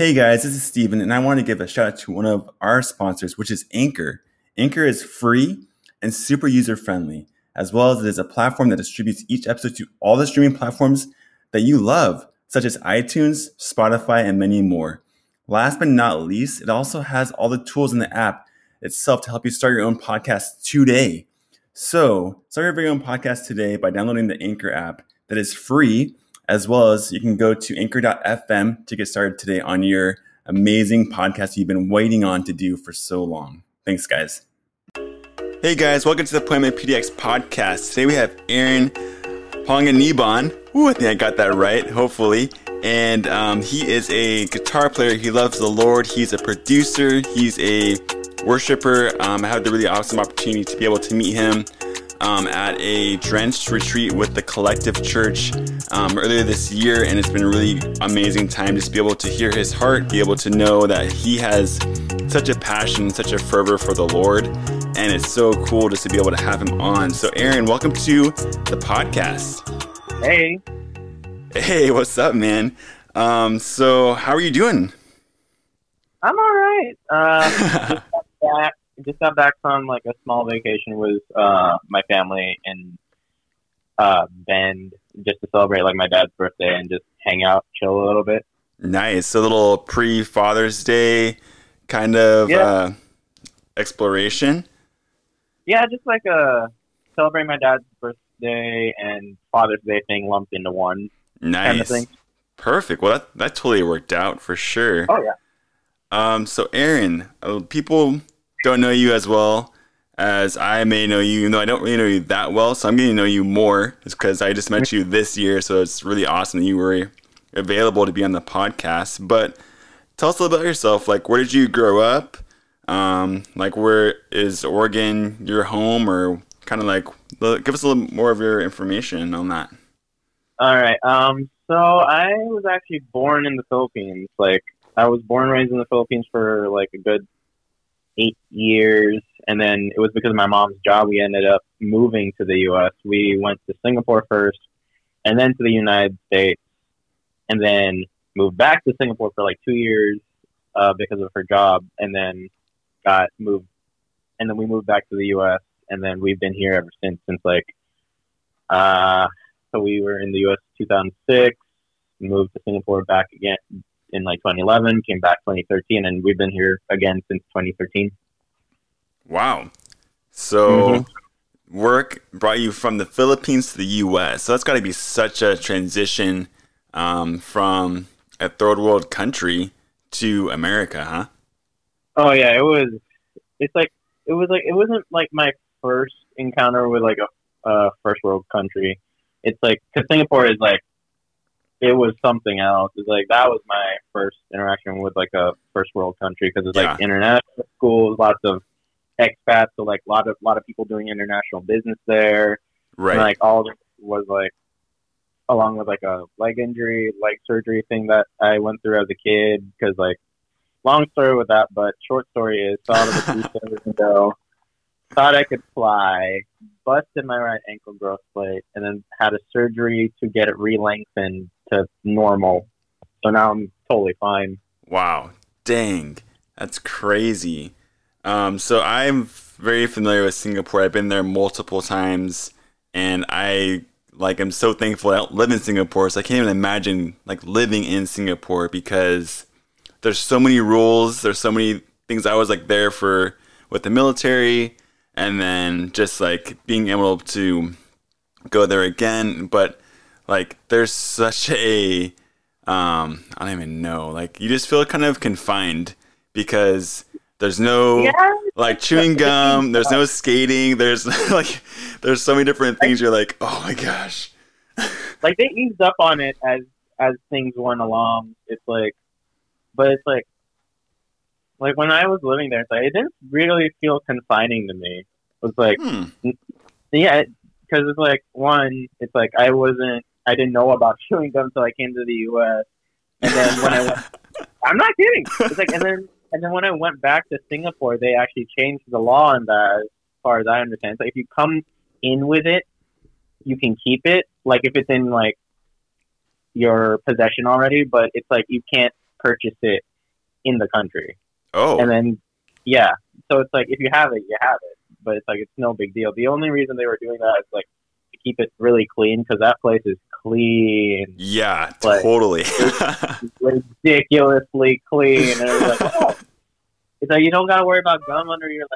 Hey guys, this is Steven, and I want to give a shout out to one of our sponsors, which is Anchor. Anchor is free and super user-friendly, as well as it is a platform that distributes each episode to all the streaming platforms that you love, such as iTunes, Spotify, and many more. Last but not least, it also has all the tools in the app itself to help you start your own podcast today. So start your very own podcast today by downloading the Anchor app that is free, as well as you can go to anchor.fm to get started today on your amazing podcast you've been waiting on to do for so long. Thanks, guys. Hey, guys. Welcome to the Poiema PDX podcast. Today we have Aaron Panganiban. Ooh, I think I got that right, hopefully. And he is a guitar player. He loves the Lord. He's a producer. He's a worshiper. I had the really awesome opportunity to be able to meet him at a drenched retreat with the Collective Church earlier this year, and it's been a really amazing time just to be able to hear his heart, be able to know that he has such a passion, such a fervor for the Lord, and it's so cool just to be able to have him on. So Aaron, welcome to the podcast. Hey. Hey, what's up, man? So how are you doing? I'm all right. I just got back from like a small vacation with my family in Bend just to celebrate like my dad's birthday and just hang out, chill a little bit. Nice. So a little pre-Father's Day kind of exploration. Yeah, just like celebrate my dad's birthday and Father's Day thing lumped into one. Nice. Kind of thing. Perfect. Well, that totally worked out for sure. Oh, yeah. So Aaron, people don't know you as well as I may know you, even though I don't really know you that well. So I'm getting to know you more just because I just met you this year. So it's really awesome that you were available to be on the podcast. But tell us a little bit about yourself. Like, where did you grow up? Like, where is Oregon your home? Or kind of like, give us a little more of your information on that. All right. So I was actually born in the Philippines. Like, I was born and raised in the Philippines for like a good 8 years, and then it was because of my mom's job we ended up moving to the U.S. We went to Singapore first, and then to the United States, and then moved back to Singapore for like 2 years because of her job, and then got moved, and then we moved back to the U.S., and then we've been here ever since like so we were in the U.S. 2006, moved to Singapore back again in like 2011, came back 2013, and we've been here again since 2013. Wow. So work brought you from the Philippines to the U.S. So that's got to be such a transition from a third world country to America, huh? Oh yeah, it wasn't like my first encounter with like a first world country. It's like, cause Singapore is like, it was something else. It's like, that was my first interaction with like a first world country. Cause it's like international schools, lots of expats. So like a lot of people doing international business there. Right. And like all of it was like, along with like a leg surgery thing that I went through as a kid. Cause like long story with that, but short story is saw the 2 years ago, thought I could fly, busted my right ankle growth plate, and then had a surgery to get it relengthened to normal. So now I'm totally fine. Wow. Dang. That's crazy. So I'm very familiar with Singapore. I've been there multiple times, and I'm so thankful I don't live in Singapore. So I can't even imagine like living in Singapore because there's so many rules. There's so many things. I was like there with the military, and then just like being able to go there again. But like, there's such a, I don't even know, like you just feel kind of confined because there's no like chewing gum, there's no skating, there's like, there's so many different things. You're like, oh my gosh. Like they eased up on it as things went along. It's like, but it's like, when I was living there, it's like, it didn't really feel confining to me. It was like, yeah, because it's like, one, it's like I didn't know about chewing gum until I came to the U.S. And then when I went, I'm not kidding. It's like, and then when I went back to Singapore, they actually changed the law on that, as far as I understand. So if you come in with it, you can keep it. Like if it's in like your possession already, but it's like you can't purchase it in the country. Oh. And then, yeah. So it's like, if you have it, you have it. But it's like, it's no big deal. The only reason they were doing that is like, to keep it really clean, because that place is clean. Yeah, like, totally. Ridiculously clean. And it was like, oh. It's like, you don't got to worry about gum under your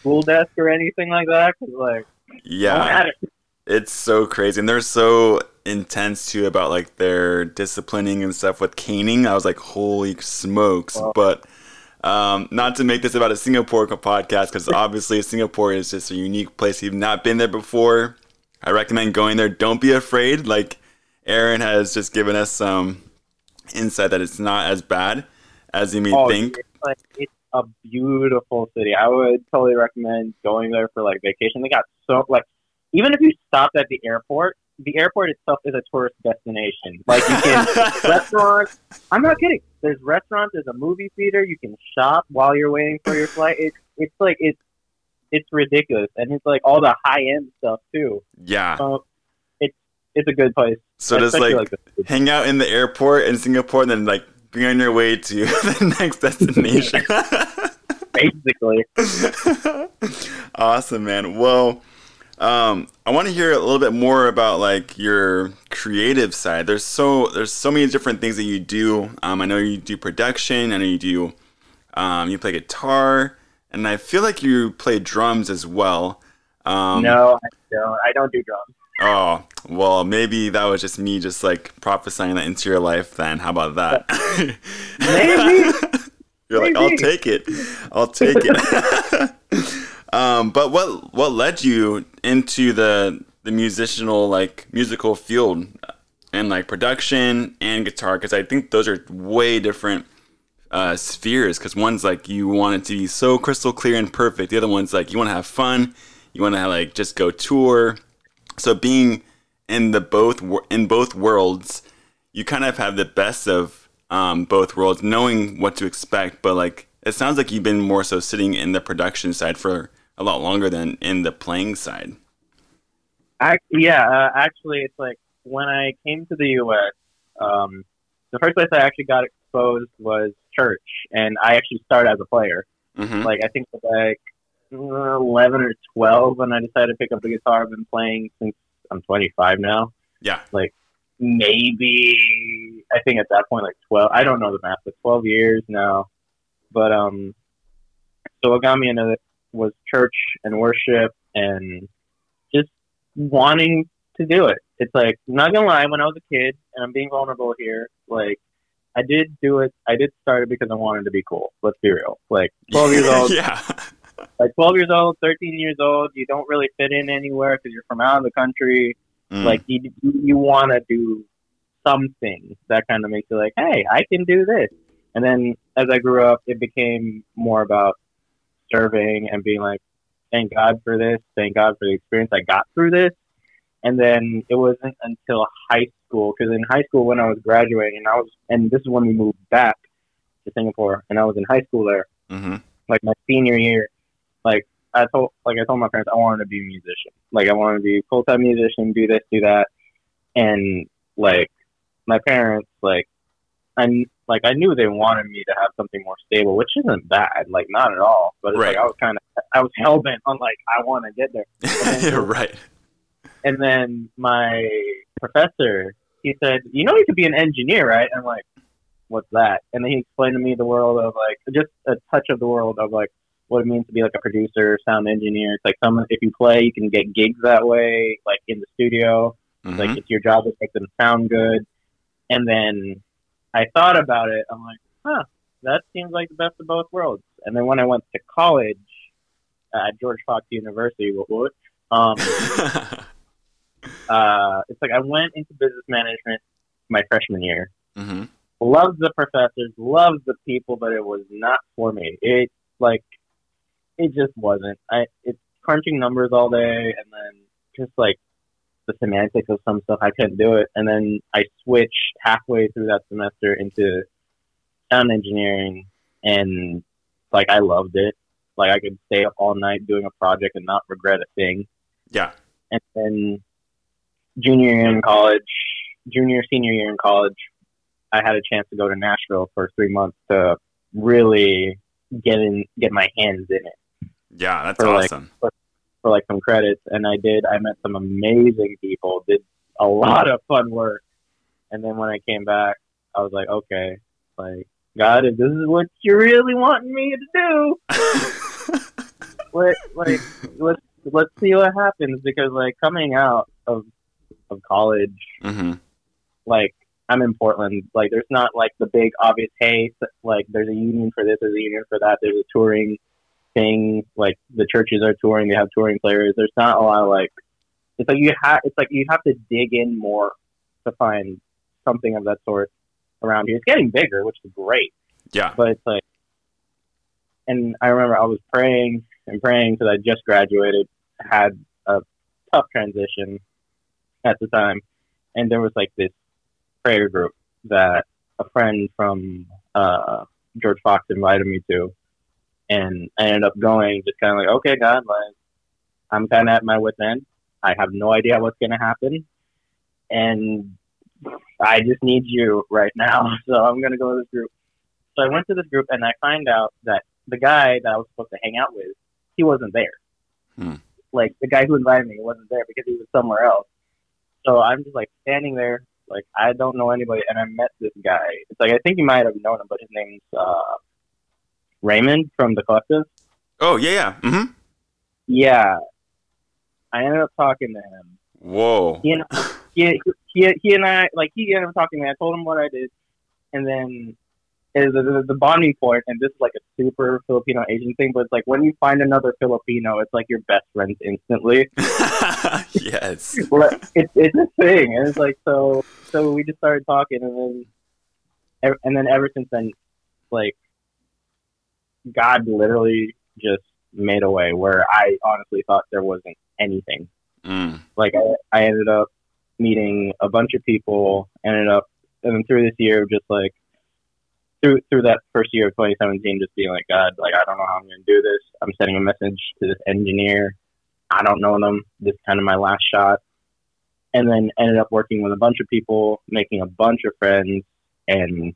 school desk or anything like that. Cause like, yeah, it's so crazy. And they're so intense too about like their disciplining and stuff with caning. I was like, holy smokes. Wow. But not to make this about a Singapore podcast, because obviously Singapore is just a unique place. You've not been there before. I recommend going there. Don't be afraid. Like Aaron has just given us some insight that it's not as bad as you may think. It's a beautiful city. I would totally recommend going there for like vacation. They got so like, even if you stop at the airport itself is a tourist destination. Like you can restaurants. I'm not kidding. There's restaurants. There's a movie theater. You can shop while you're waiting for your flight. It's like it's ridiculous, and it's like all the high end stuff too. Yeah, it's a good place. So just like hang out in the airport in Singapore, and then like be on your way to the next destination. Basically. Awesome, man. Well. I want to hear a little bit more about like your creative side. There's so many different things that you do. I know you do production. I know you do, you play guitar, and I feel like you play drums as well. No, I don't. I don't do drums. Oh, well, maybe that was just me just like prophesying that into your life then. How about that? Maybe. You're like, I'll take it. But what led you into the musical field and like production and guitar? Because I think those are way different spheres. Because one's like you want it to be so crystal clear and perfect. The other one's like you want to have fun. You want to like just go tour. So being in both worlds, you kind of have the best of both worlds, knowing what to expect. But like it sounds like you've been more so sitting in the production side for a lot longer than in the playing side. Actually, it's like when I came to the U.S., the first place I actually got exposed was church, and I actually started as a player. Mm-hmm. Like I think like 11 or 12 when I decided to pick up the guitar. I've been playing since I'm 25 now. Yeah, like maybe I think at that point like 12. I don't know the math, but 12 years now. But so what got me into it was church and worship and just wanting to do it. It's like, not gonna lie, when I was a kid, and I'm being vulnerable here, like I did do it. I did start it because I wanted to be cool. Let's be real. Like 12 years old, yeah. Like 12 years old, 13 years old, you don't really fit in anywhere because you're from out of the country. Mm. Like you want to do something that kind of makes you like, hey, I can do this. And then as I grew up, it became more about serving and being like, thank God for this. Thank God for the experience I got through this. And then it wasn't until high school, because in high school when I was graduating, and this is when we moved back to Singapore, and I was in high school there, mm-hmm. like my senior year, I told my parents I wanted to be a musician. Like I wanted to be a full-time musician, do this, do that. And like my parents, I knew they wanted me to have something more stable, which isn't bad, like not at all. But it's right. Like I was hell bent on like I want to get there. And then, right. And then my professor, he said, "You know, you could be an engineer, right?" I'm like, "What's that?" And then he explained to me the world of like just a touch of the world of like what it means to be like a producer, sound engineer. It's like if you play, you can get gigs that way, like in the studio. Mm-hmm. Like it's your job to make them sound good, and then. I thought about it. I'm like, huh, that seems like the best of both worlds. And then when I went to college at George Fox University, it's like I went into business management my freshman year. Mm-hmm. Loved the professors, loved the people, but it was not for me. It just wasn't. It's crunching numbers all day, and then just like. The semantics of some stuff, I couldn't do it. And then I switched halfway through that semester into sound engineering, and like I loved it. Like I could stay up all night doing a project and not regret a thing. Yeah. And then senior year in college, I had a chance to go to Nashville for 3 months to really get my hands in it. Yeah, that's awesome. For some credits, and I met some amazing people, did a lot of fun work, and then when I came back, I was like, okay, God, if this is what you really want me to do, let's see what happens, because coming out of college, mm-hmm. I'm in Portland, there's not the big obvious, hey, there's a union for this, there's a union for that, there's a touring thing, the churches are touring, they have touring players. There's not a lot of you have to dig in more to find something of that sort around here. It's getting bigger, which is great. Yeah. But and I remember I was praying because I just graduated, had a tough transition at the time, and there was this prayer group that a friend from George Fox invited me to, and I ended up going, just kind of okay, God, I'm kind of at my wit's end. I have no idea what's going to happen, and I just need you right now, so I'm going to go to this group. So I went to this group, and I find out that the guy that I was supposed to hang out with, he wasn't there. Hmm. The guy who invited me wasn't there because he was somewhere else. So I'm just, standing there, I don't know anybody, and I met this guy. It's I think you might have known him, but his name's Raymond from the Collective. Oh, yeah. Mm-hmm. Yeah. I ended up talking to him. Whoa. You know, he and I, he ended up talking to me. I told him what I did. And then the bonding point, and this is a super Filipino Asian thing, but it's when you find another Filipino, it's your best friends instantly. Yes. It's a thing. And it's so we just started talking. And then ever since then, God literally just made a way where I honestly thought there wasn't anything. Mm. I ended up meeting a bunch of people, and then through this year, just through that first year of 2017, just being God, I don't know how I'm going to do this. I'm sending a message to this engineer. I don't know them. This is kind of my last shot. And then ended up working with a bunch of people, making a bunch of friends, and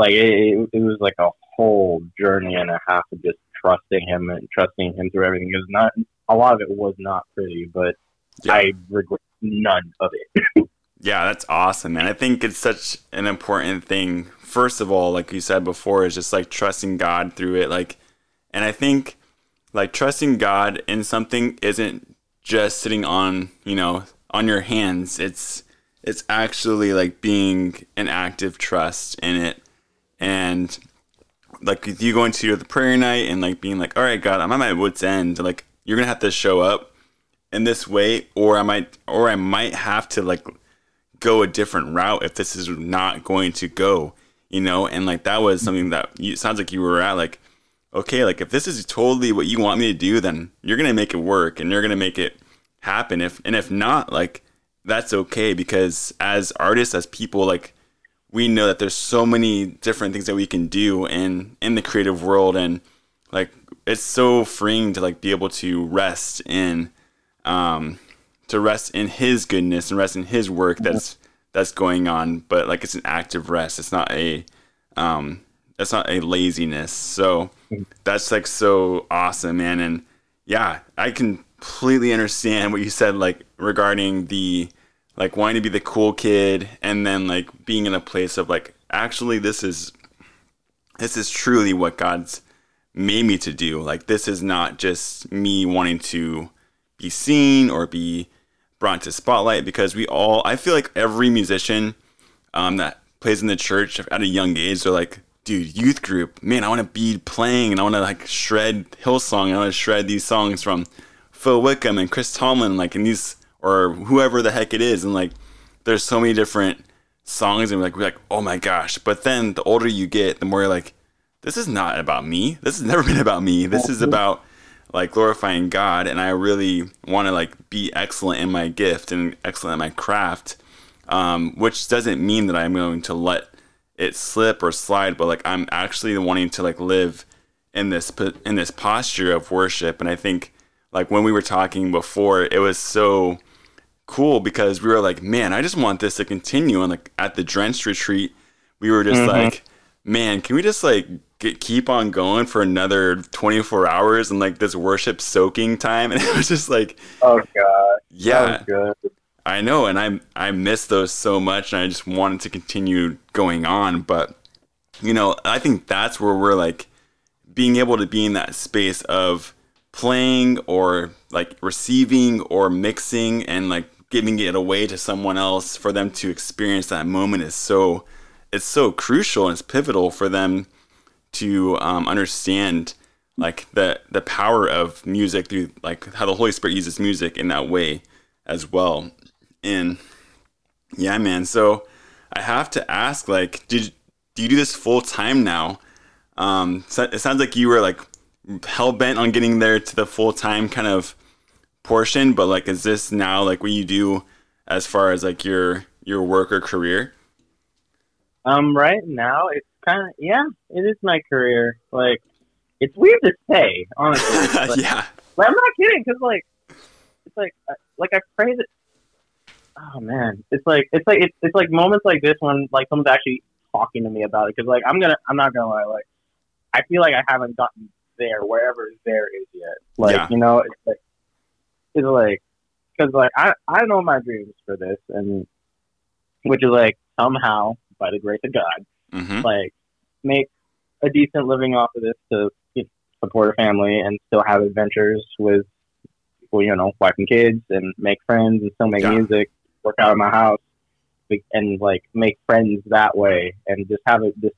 it was a whole journey and a half of just trusting him through everything. It was not, a lot of it was not pretty, but yeah. I regret none of it. Yeah, that's awesome, man. I think it's such an important thing. First of all, you said before, is just trusting God through it. And I think trusting God in something isn't just sitting on, on your hands. It's actually being an active trust in it. And you go into the prayer night and being all right, God, I'm at my wit's end. You're going to have to show up in this way, or I might have to go a different route if this is not going to go, and that was something that sounds you were at, okay, if this is totally what you want me to do, then you're going to make it work and you're going to make it happen. If not, that's okay, because as artists, as people, we know that there's so many different things that we can do in the creative world, and it's so freeing to be able to rest in his goodness and rest in his work that's going on. But it's an active rest. It's not a laziness. So that's so awesome, man. And yeah, I completely understand what you said, regarding the, wanting to be the cool kid, and then being in a place of actually this is truly what God's made me to do. This is not just me wanting to be seen or be brought to spotlight, because I feel every musician that plays in the church at a young age, they're dude, youth group, man, I want to be playing, and I want to shred Hillsong, and I want to shred these songs from Phil Wickham and Chris Tomlin, in these, or whoever the heck it is. And there's so many different songs, and we're like, oh my gosh. But then the older you get, the more you're this is not about me. This has never been about me. This is about glorifying God. And I really want to be excellent in my gift and excellent in my craft, which doesn't mean that I'm going to let it slip or slide, but I'm actually wanting to live in this posture of worship. And I think when we were talking before, it was so cool because we were man, I just want this to continue. And at the Drenched retreat, we were just mm-hmm. man, can we just like keep on going for another 24 hours and like this worship soaking time? And it was just like, oh God, yeah, good. I know. And I miss those so much, and I just wanted to continue going on. But, you know, I think that's where we're like being able to be in that space of playing or like receiving or mixing and like giving it away to someone else for them to experience that moment is so, it's so crucial, and it's pivotal for them to understand like the power of music through like how the Holy Spirit uses music in that way as well. And yeah, man. So I have to ask, like, do you do this full time now? So it sounds like you were like hell bent on getting there to the full time kind of portion, but like, is this now like what you do as far as like your work or career? Right now it's kind of, yeah, it is my career. Like, it's weird to say, honestly. But, yeah. But I'm not kidding, because like, it's like I pray that. Oh man, it's like moments like this when like someone's actually talking to me about it, because like I'm not gonna lie, like I feel like I haven't gotten there wherever there is yet. Like, yeah. You know, it's like because like I know my dreams for this, and which is like somehow by the grace of God. Mm-hmm. Like, make a decent living off of this to, you know, support a family and still have adventures with people, you know, wife and kids, and make friends and still make music, work out of my house, and like make friends that way, and just have it this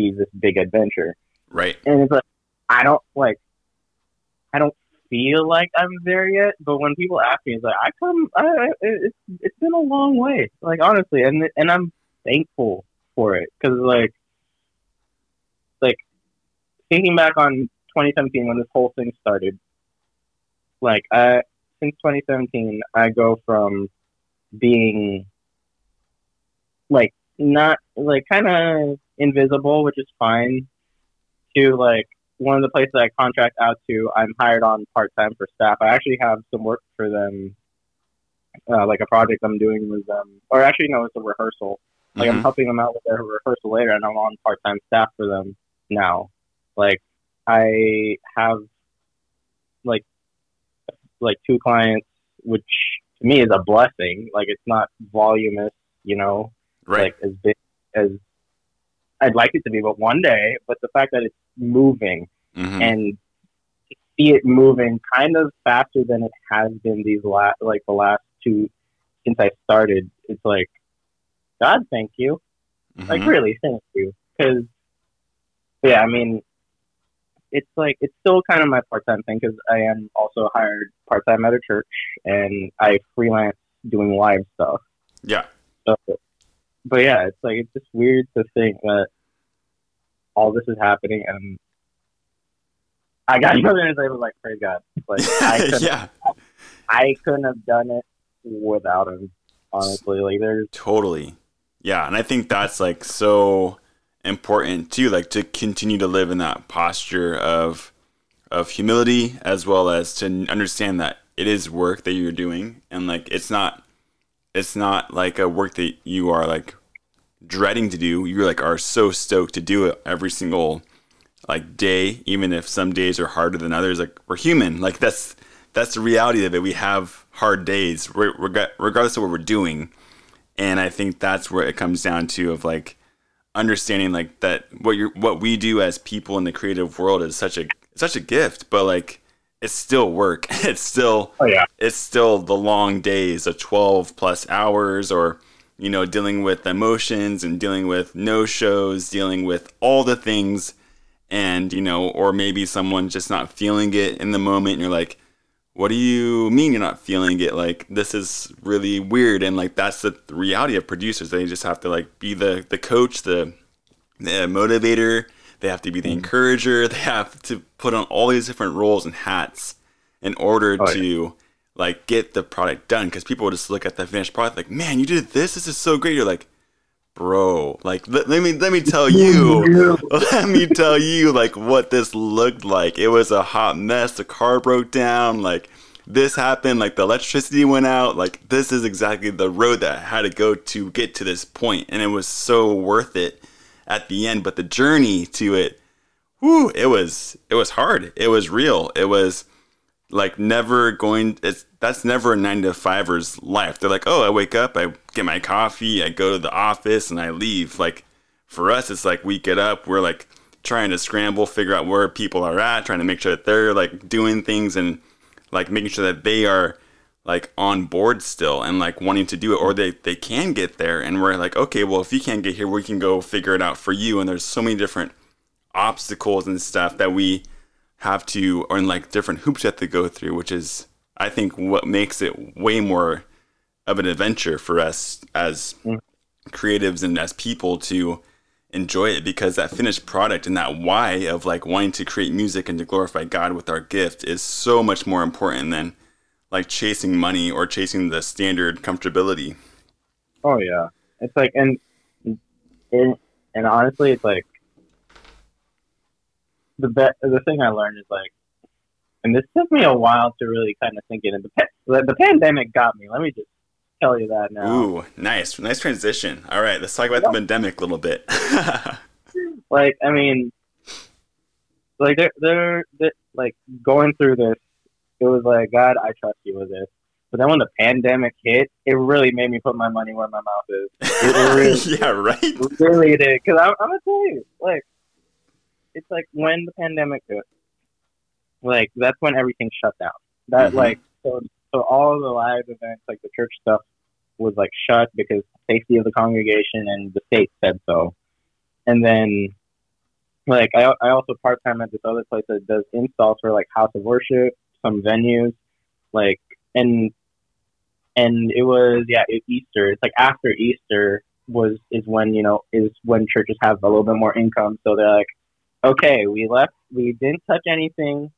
big adventure. Right. And it's like, I don't feel like I'm there yet, but when people ask me, it's like, it's been a long way. Like, honestly, and I'm thankful for it, because like thinking back on 2017 when this whole thing started, like since 2017 I go from being like not like kind of invisible, which is fine, to like one of the places I contract out to, I'm hired on part-time for staff. I actually have some work for them, like a project I'm doing with them, or actually no, it's a rehearsal. Like, mm-hmm. I'm helping them out with their rehearsal later, and I'm on part-time staff for them now. Like, I have, like 2 clients, which to me is a blessing. Like, it's not voluminous, you know, right. Like, as big as I'd like it to be, but one day, but the fact that it's moving, mm-hmm. and to see it moving kind of faster than it has been the last 2 since I started, it's like, God, thank you. Mm-hmm. Like, really, thank you. Because, yeah, I mean, it's like, it's still kind of my part-time thing, because I am also hired part-time at a church, and I freelance doing live stuff. Yeah. So, but yeah, it's like, it's just weird to think that all this is happening, and I got nothing to say, but like, praise God. Like, I couldn't have done it without him, honestly. Like, there's... Totally. Yeah, and I think that's like so important too, like to continue to live in that posture of humility, as well as to understand that it is work that you're doing, and like it's not like a work that you are like dreading to do. You like are so stoked to do it every single like day, even if some days are harder than others. Like, we're human. Like, that's the reality of it. We have hard days, regardless of what we're doing. And I think that's where it comes down to, of like understanding like that what we do as people in the creative world is such a gift, but like it's still work. It's still, it's still the long days of 12 plus hours, or, you know, dealing with emotions and dealing with no shows, dealing with all the things, and, you know, or maybe someone's just not feeling it in the moment, and you're like, what do you mean you're not feeling it? Like, this is really weird. And like, that's the reality of producers. They just have to like be the coach, the motivator. They have to be the encourager. They have to put on all these different roles and hats in order to like get the product done. Cause people will just look at the finished product like, man, you did this. This is so great. You're like, bro, like, let me tell you, like what this looked like. It was a hot mess. The car broke down. Like, this happened. Like, the electricity went out. Like, this is exactly the road that I had to go to get to this point. And it was so worth it. at the end, but the journey to it, whoo, it was hard. It was real. It was like never going. That's never a 9-to-5er's life. They're like, oh, I wake up, I get my coffee, I go to the office, and I leave. Like for us, it's like we get up, we're like trying to scramble, figure out where people are at, trying to make sure that they're like doing things and like making sure that they are like on board still and like wanting to do it, or they can get there. And we're like, okay, well, if you can't get here, we can go figure it out for you. And there's so many different obstacles and stuff that we have to, or in like different hoops you have to go through, which is, I think, what makes it way more of an adventure for us as creatives and as people to enjoy it, because that finished product and that why of like wanting to create music and to glorify God with our gift is so much more important than like chasing money or chasing the standard comfortability. Oh yeah. It's like, and honestly, it's like the thing I learned is like, and this took me a while to really kind of think it. And the pandemic got me. Let me just tell you that now. Ooh, nice transition. All right, let's talk about the pandemic a little bit. Like, I mean, like they're like going through this. It was like, God, I trust you with this. But then when the pandemic hit, it really made me put my money where my mouth is. It really, yeah, right. It really did, because I'm gonna tell you, like, it's like when the pandemic hit, like that's when everything shut down. That mm-hmm. like so all the live events, like the church stuff, was like shut because safety of the congregation and the state said so. And then, like, I also part time at this other place that does installs for like house of worship, some venues, like and it was Easter. It's like after Easter is when churches have a little bit more income, so they're like, okay, we didn't touch anything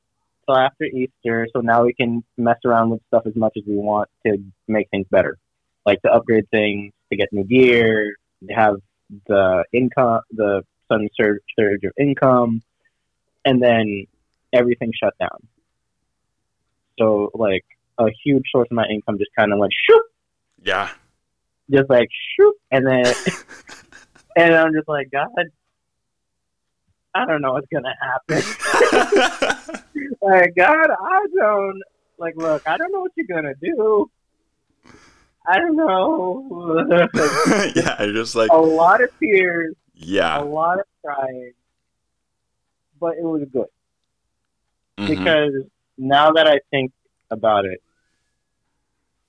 till after Easter, so now we can mess around with stuff as much as we want to make things better, like to upgrade things, to get new gear, to have the income, the sudden surge of income, and then everything shut down. So, like, a huge source of my income just kind of went, shoop! Yeah. Just like, shoop! And then, and I'm just like, God, I don't know what's going to happen. Like, God, look, I don't know what you're going to do. I don't know. Yeah, just like... A lot of tears. Yeah. A lot of crying. But it was good. Mm-hmm. Because... now that I think about it,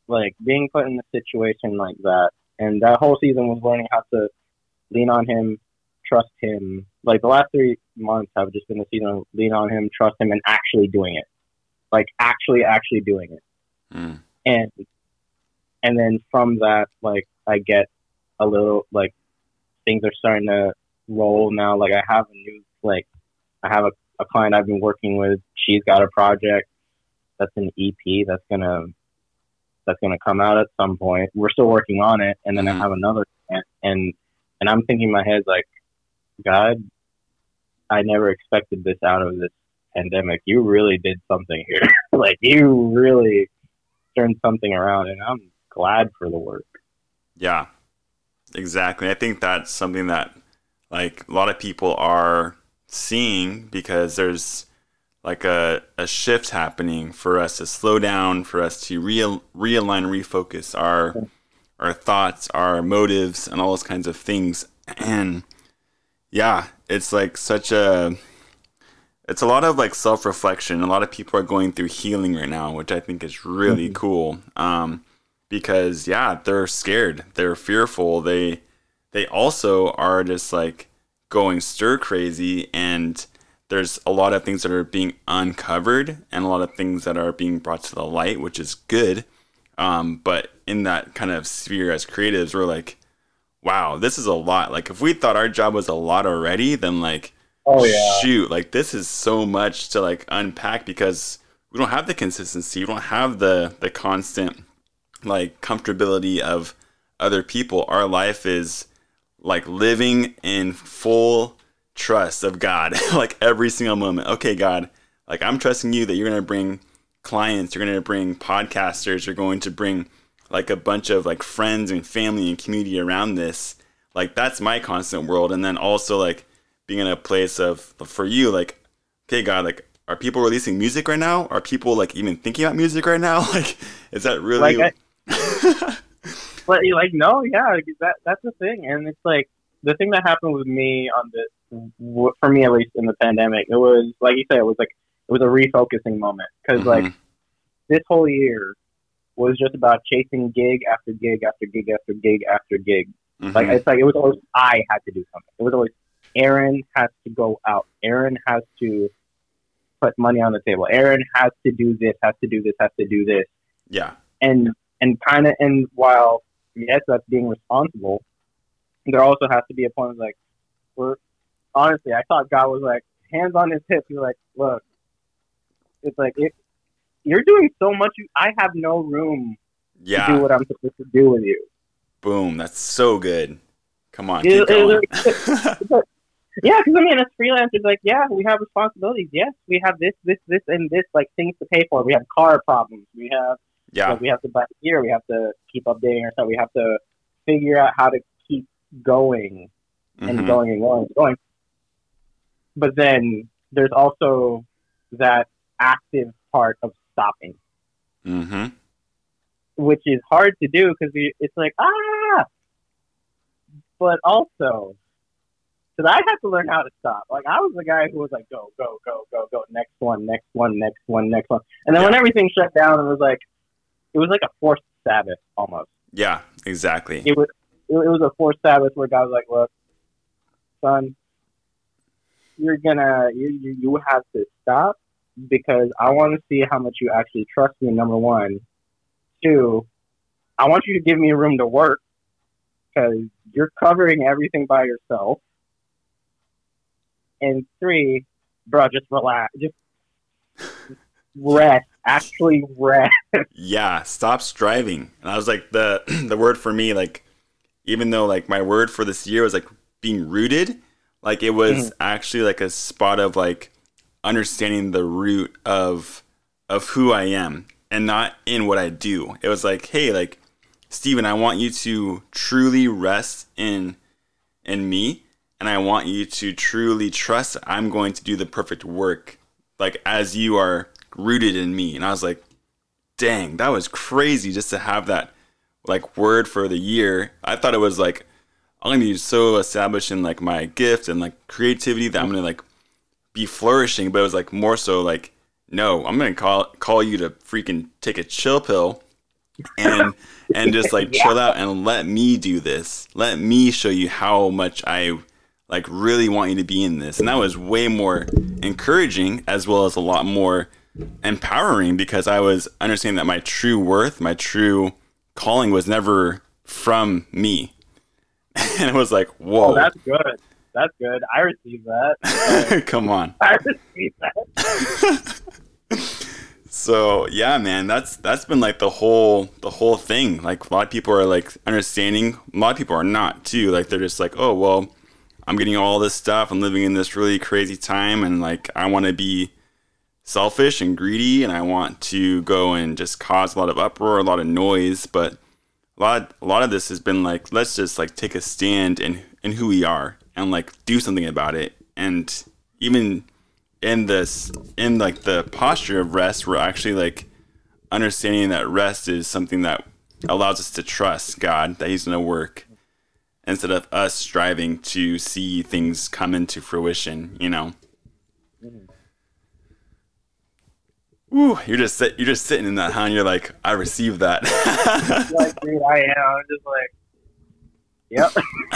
like being put in a situation like that, and that whole season was learning how to lean on him, trust him. Like the last 3 months have just been a season of lean on him, trust him, and actually doing it. Like actually doing it. Mm. And then from that, like I get a little, like things are starting to roll now. Like I have a new, like I have a client I've been working with. She's got a project that's an EP that's gonna come out at some point. We're still working on it, and then mm-hmm. I have another client, and I'm thinking in my head like, God, I never expected this out of this pandemic. You really did something here. Like you really turned something around, and I'm glad for the work. Yeah, exactly. I think that's something that like a lot of people are seeing, because there's like a shift happening for us to slow down, for us to realign, refocus our thoughts, our motives, and all those kinds of things. And yeah, it's like it's a lot of like self-reflection. A lot of people are going through healing right now, which I think is really mm-hmm. cool. Because yeah, they're scared, they're fearful. They also are just like going stir crazy, and there's a lot of things that are being uncovered and a lot of things that are being brought to the light, which is good. But in that kind of sphere as creatives, we're like, wow, this is a lot. Like if we thought our job was a lot already, then like, oh yeah, shoot, like this is so much to like unpack, because we don't have the consistency. We don't have the constant like comfortability of other people. Our life is like living in full trust of God, like every single moment. Okay, God, like I'm trusting you that you're going to bring clients, you're going to bring podcasters, you're going to bring like a bunch of like friends and family and community around this. like that's my constant world. And then also like being in a place of, for you, like, okay, God, like, are people releasing music right now? Are people like even thinking about music right now? Like, is that really? Like, that's the thing. And it's like the thing that happened with me on this, for me at least in the pandemic, it was like you said, it was a refocusing moment because mm-hmm. like this whole year was just about chasing gig after gig after gig after gig after gig. Mm-hmm. Like it's like it was always I had to do something. It was always Aaron has to go out. Aaron has to put money on the table. Aaron has to do this, has to do this, has to do this. Yeah. And kind of, and while, yes, that's being responsible, there also has to be a point like, honestly, I thought God was like, hands on his hips. You're like, look, it's like, you're doing so much. I have no room to do what I'm supposed to do with you. Boom. That's so good. Come on. Keep going. Yeah, because I mean, as freelancers, like, yeah, we have responsibilities. Yes, we have this, and this, like, things to pay for. We have car problems. We have, we have to buy gear. We have to keep updating ourselves. We have to figure out how to keep going and mm-hmm. going and going and going. But then there's also that active part of stopping, mm-hmm. which is hard to do because it's like, but also. Because I had to learn how to stop. Like, I was the guy who was like, go, go, go, go, go, next one, next one, next one, next one. And then when everything shut down, it was like a forced Sabbath almost. Yeah, exactly. It was a forced Sabbath where God was like, look, son, you have to stop because I want to see how much you actually trust me, number one. Two, I want you to give me room to work because you're covering everything by yourself. And three, bro, just relax. Just rest. Actually rest. Yeah, stop striving. And I was like, the word for me, like, even though, like, my word for this year was, like, being rooted, like, it was mm-hmm. actually, like, a spot of, like, understanding the root of who I am and not in what I do. It was like, hey, like, Steven, I want you to truly rest in me. And I want you to truly trust I'm going to do the perfect work, like as you are rooted in me. And I was like, dang, that was crazy just to have that like word for the year. I thought it was like, I'm going to be so established in like my gift and like creativity that I'm going to like be flourishing. But it was like more so like, no, I'm going to call you to freaking take a chill pill and just like chill out and let me do this. Let me show you how much I like really want you to be in this. And that was way more encouraging as well as a lot more empowering because I was understanding that my true worth, my true calling was never from me. And it was like, whoa. Oh, that's good. That's good. I received that. Come on. I received that. So yeah, man, that's been like the whole thing. Like a lot of people are like understanding, a lot of people are not too. Like they're just like, oh, well, I'm getting all this stuff. I'm living in this really crazy time. And like, I want to be selfish and greedy. And I want to go and just cause a lot of uproar, a lot of noise. But a lot of this has been like, let's just like take a stand in who we are and like do something about it. And even in like the posture of rest, we're actually like understanding that rest is something that allows us to trust God, that he's going to work. Instead of us striving to see things come into fruition, you know. Ooh, you're just sitting in that, huh? And you're like, I received that. Like, dude, I am.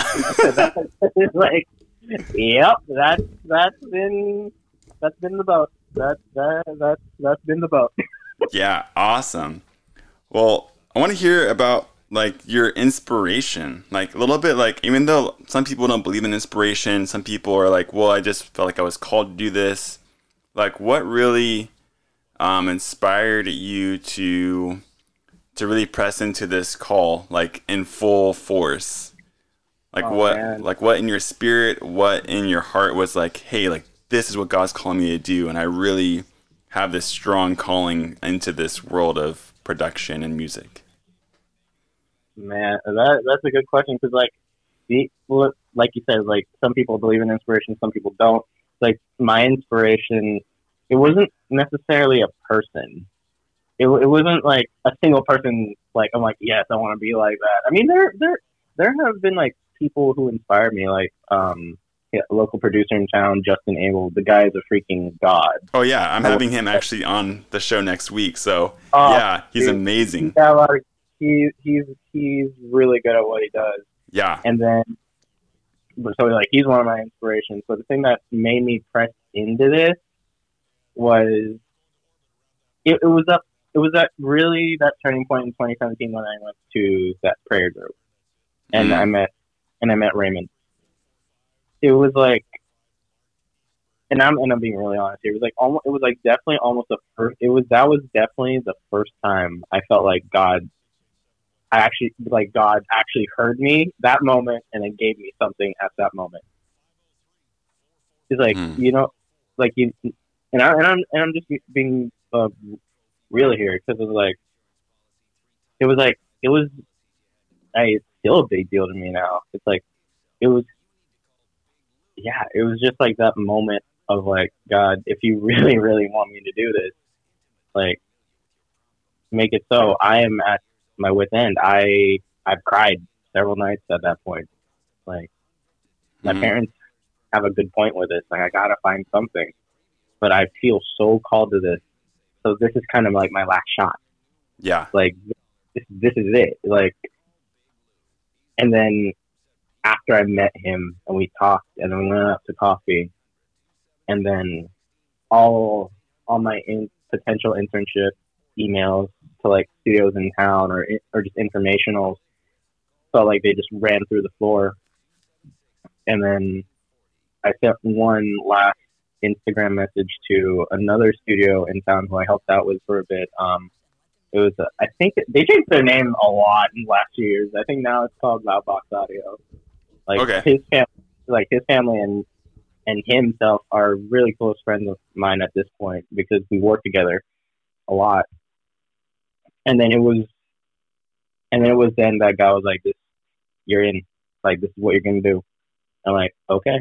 I'm just like, yep. It's like, yep. That's been the boat. That's been the boat. Yeah, awesome. Well, I want to hear about, like, your inspiration, like a little bit, like, even though some people don't believe in inspiration, some people are like, well, I just felt like I was called to do this. Like, what really inspired you to really press into this call, like in full force? Like what in your spirit, what in your heart was like, hey, like this is what God's calling me to do. And I really have this strong calling into this world of production and music. Man, that's a good question because, like, like you said, like some people believe in inspiration, some people don't. Like my inspiration, it wasn't necessarily a person. It wasn't like a single person. Like I'm like, yes, I want to be like that. I mean, there have been like people who inspired me, like a local producer in town, Justin Abel. The guy is a freaking god. Oh yeah, I'm having him actually on the show next week. So yeah, he's amazing. He's got a lot of, he's really good at what he does. Yeah, and then so like he's one of my inspirations. But the thing that made me press into this was it was that turning point in 2017 when I went to that prayer group and I met Raymond. It was like, and I'm being really honest here. It was like almost, definitely almost the first. That was definitely the first time I felt like God actually heard me that moment and then gave me something at that moment. He's like, you know, like you, and I'm just being real here because it's still a big deal to me now. It's like it was. Yeah, it was just like that moment of like, God, if you really, really want me to do this, like, make it so. I am at my wit's end. I've cried several nights at that point. Like, my parents have a good point with this. Like, I gotta find something, but I feel so called to this. So this is kind of like my last shot. Yeah, like this is it. Like, and then. After I met him and we talked and then we went out to coffee and then all my potential internship emails to like studios in town or just informationals felt like they just ran through the floor. And then I sent one last Instagram message to another studio in town who I helped out with for a bit. It was, I think they changed their name a lot in the last few years. I think now it's called Loud Box Audio. Like okay. his family and himself are really close friends of mine at this point because we work together a lot. And then that guy was like, "This, you're in. Like this is what you're gonna do." I'm like, okay.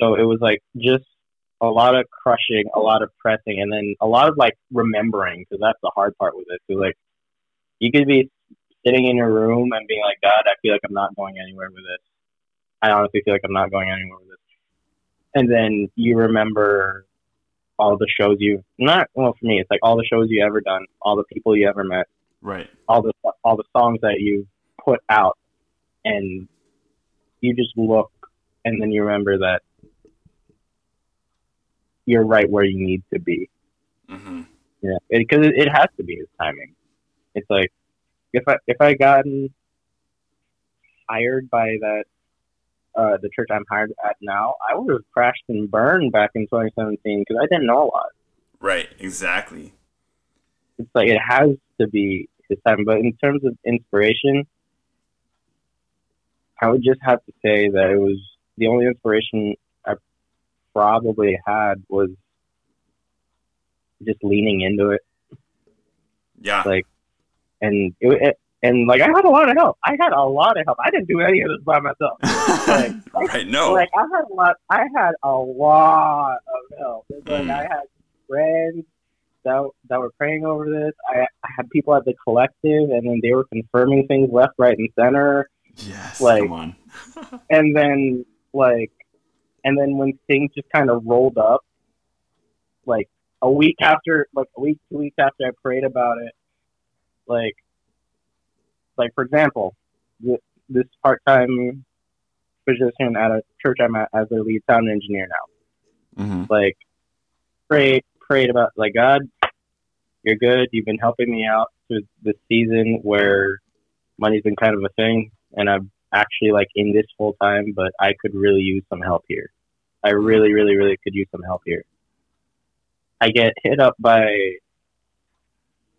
So it was like just a lot of crushing, a lot of pressing, and then a lot of like remembering because that's the hard part with it. So like you could be sitting in your room and being like, God, I feel like I'm not going anywhere with this. I honestly feel like I'm not going anywhere with this. And then you remember all the shows for me, it's like all the shows you ever done, all the people you ever met, right? All the songs that you put out, and you just look, and then you remember that you're right where you need to be. Mm-hmm. Yeah, because it has to be his timing. It's like, if I gotten hired by that the church I'm hired at now, I would have crashed and burned back in 2017 because I didn't know a lot. Right, exactly. It's like it has to be his time. But in terms of inspiration, I would just have to say that it was the only inspiration I probably had was just leaning into it. Yeah, like. And like I had a lot of help. I didn't do any of this by myself. Like, right? No. Like I had a lot of help. It's like I had friends that were praying over this. I had people at the collective, and then they were confirming things left, right, and center. Yes. Like, come on. and then when things just kind of rolled up, like two weeks after I prayed about it. Like for example, this part-time position at a church I'm at as their lead sound engineer now. Mm-hmm. Like, prayed about like, God, you're good. You've been helping me out through this season where money's been kind of a thing, and I'm actually like in this full time, but I could really use some help here. I really, really, really could use some help here. I get hit up by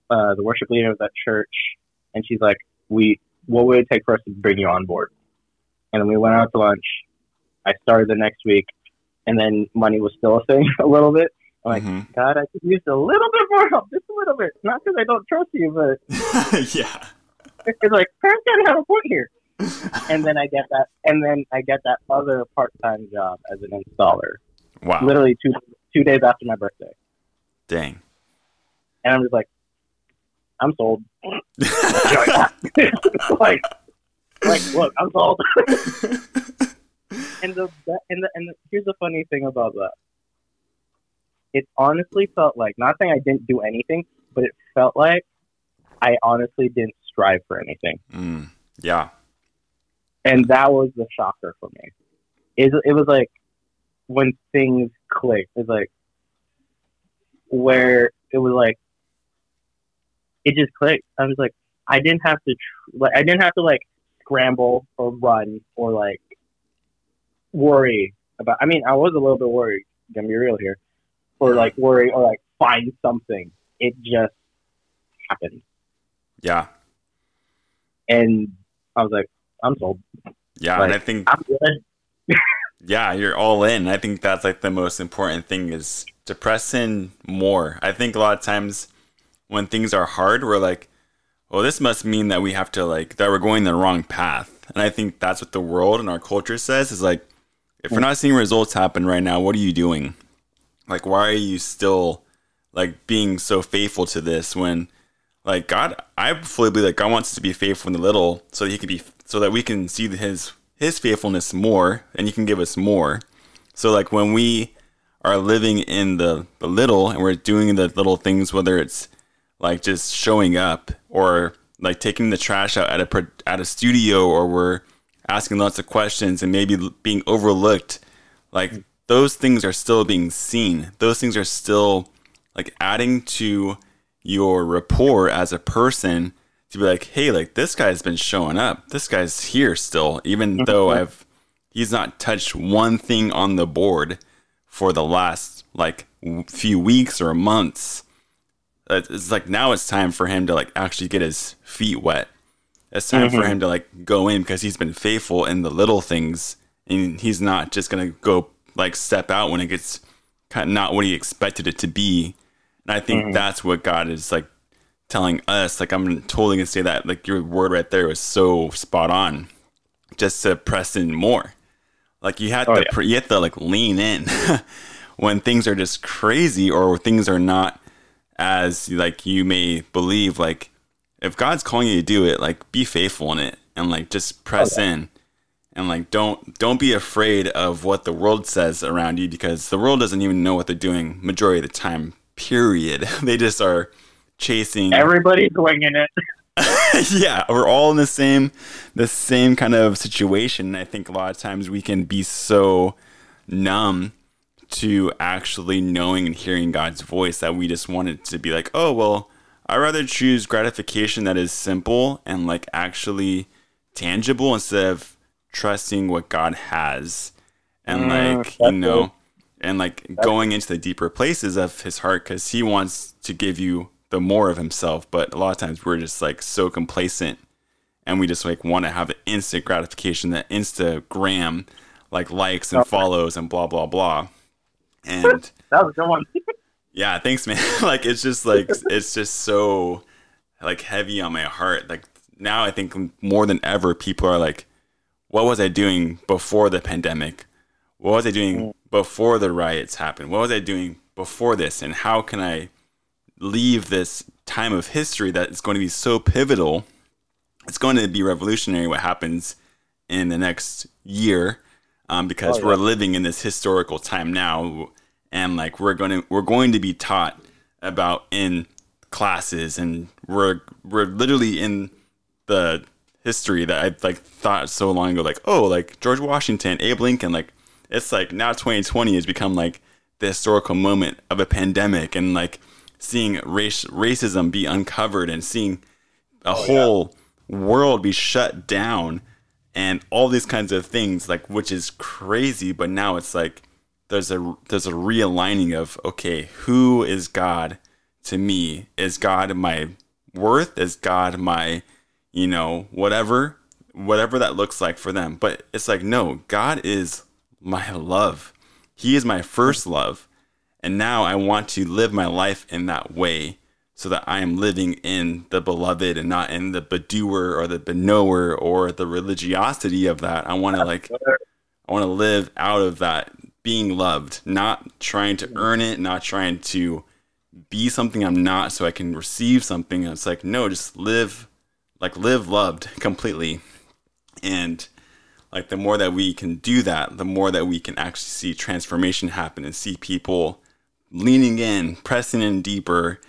the worship leader of that church, and she's like, what would it take for us to bring you on board? And then we went out to lunch. I started the next week, and then money was still a thing a little bit. I'm like, God, I could use a little bit more help, just a little bit. Not because I don't trust you, but yeah, it's like, Parents gotta have a point here. And then I get that other part-time job as an installer. Wow. Literally two days after my birthday. Dang. And I'm just like, I'm sold. like, look, I'm sold. And here's the funny thing about that. It honestly felt like, not saying I didn't do anything, but it felt like I honestly didn't strive for anything. Mm, yeah. And that was the shocker for me. It was like when things clicked. It's like where it was like it just clicked. I was like, I didn't have to scramble or run or like worry about. I mean, I was a little bit worried. Gonna be real here, or like worry or like find something. It just happened. Yeah. And I was like, I'm sold. Yeah, like, and I think I'm good. Yeah, you're all in. I think that's like the most important thing is to press in more. I think a lot of times when things are hard, we're like, well, this must mean that we have to like that we're going the wrong path. And I think that's what the world and our culture says is like, if we're not seeing results happen right now, what are you doing? Like, why are you still like being so faithful to this when like God, I fully believe that God wants us to be faithful in the little so that he can be so that we can see his faithfulness more and he can give us more. So like when we are living in the little and we're doing the little things, whether it's like just showing up or like taking the trash out at a studio or we're asking lots of questions and maybe being overlooked, like those things are still being seen. Those things are still like adding to your rapport as a person to be like, hey, like this guy's been showing up. This guy's here still, even though he's not touched one thing on the board for the last like few weeks or months. It's like, now it's time for him to like actually get his feet wet. It's time for him to like go in because he's been faithful in the little things and he's not just going to go like step out when it gets kind of not what he expected it to be. And I think that's what God is like telling us. Like, I'm totally going to say that. Like, your word right there was so spot on. Just to press in more. Like, you have to like lean in when things are just crazy or things are not as like you may believe. Like, if God's calling you to do it, like, be faithful in it and like just press in and like don't be afraid of what the world says around you because the world doesn't even know what they're doing majority of the time. Period. They just are chasing. Everybody's going in it. Yeah, we're all in the same kind of situation. I think a lot of times we can be so numb to actually knowing and hearing God's voice that we just want it to be like, oh well, I'd rather choose gratification that is simple and like actually tangible instead of trusting what God has and like you know. And like going into the deeper places of his heart because he wants to give you the more of himself. But a lot of times we're just like so complacent and we just like want to have the instant gratification, the Instagram, like likes and follows and blah, blah, blah. And that was a good one. Yeah. Thanks, man. Like, it's just like, it's just so like heavy on my heart. Like now I think more than ever, people are like, what was I doing before the pandemic? What was I doing before the riots happened? What was I doing before this? And how can I leave this time of history that is going to be so pivotal? It's going to be revolutionary what happens in the next year because we're living in this historical time now, and like we're going to be taught about in classes, and we're literally in the history that I like thought so long ago, like oh, like George Washington, Abe Lincoln, like. It's like now 2020 has become like the historical moment of a pandemic and like seeing racism be uncovered and seeing a whole world be shut down and all these kinds of things, like, which is crazy. But now it's like there's a realigning of, okay, who is God to me? Is God my worth? Is God my, you know, whatever that looks like for them? But it's like, no, God is my love. He is my first love. And now I want to live my life in that way so that I am living in the beloved and not in the bedoer or the beknower or the religiosity of that. I want to live out of that being loved, not trying to earn it, not trying to be something I'm not so I can receive something. And it's like, no, just live loved completely. And like, the more that we can do that, the more that we can actually see transformation happen and see people leaning in, pressing in deeper,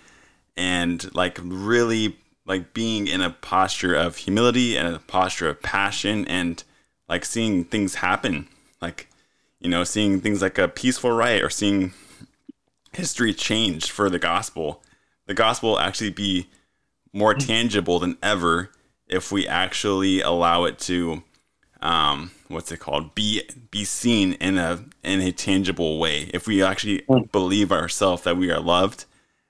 and like really like being in a posture of humility and a posture of passion, and like seeing things happen, like, you know, seeing things like a peaceful riot, or seeing history changed for the gospel will actually be more tangible than ever if we actually allow it to be seen in a tangible way, if we actually believe ourselves that we are loved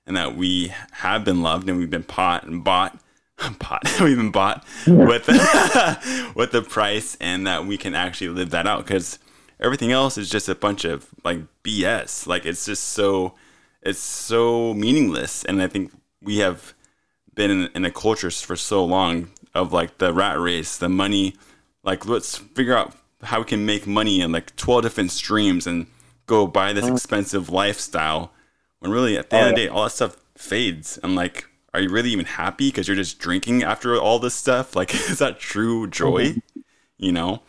and that we have been loved, and we've been bought with the price, and that we can actually live that out, because everything else is just a bunch of like BS. Like, it's just so meaningless. And I think we have been in a culture for so long of like the rat race, the money, like, let's figure out how we can make money in like 12 different streams and go buy this expensive lifestyle. When really at the end of the day, all that stuff fades. And like, are you really even happy? 'Cause you're just drinking after all this stuff. Like, is that true joy? You know?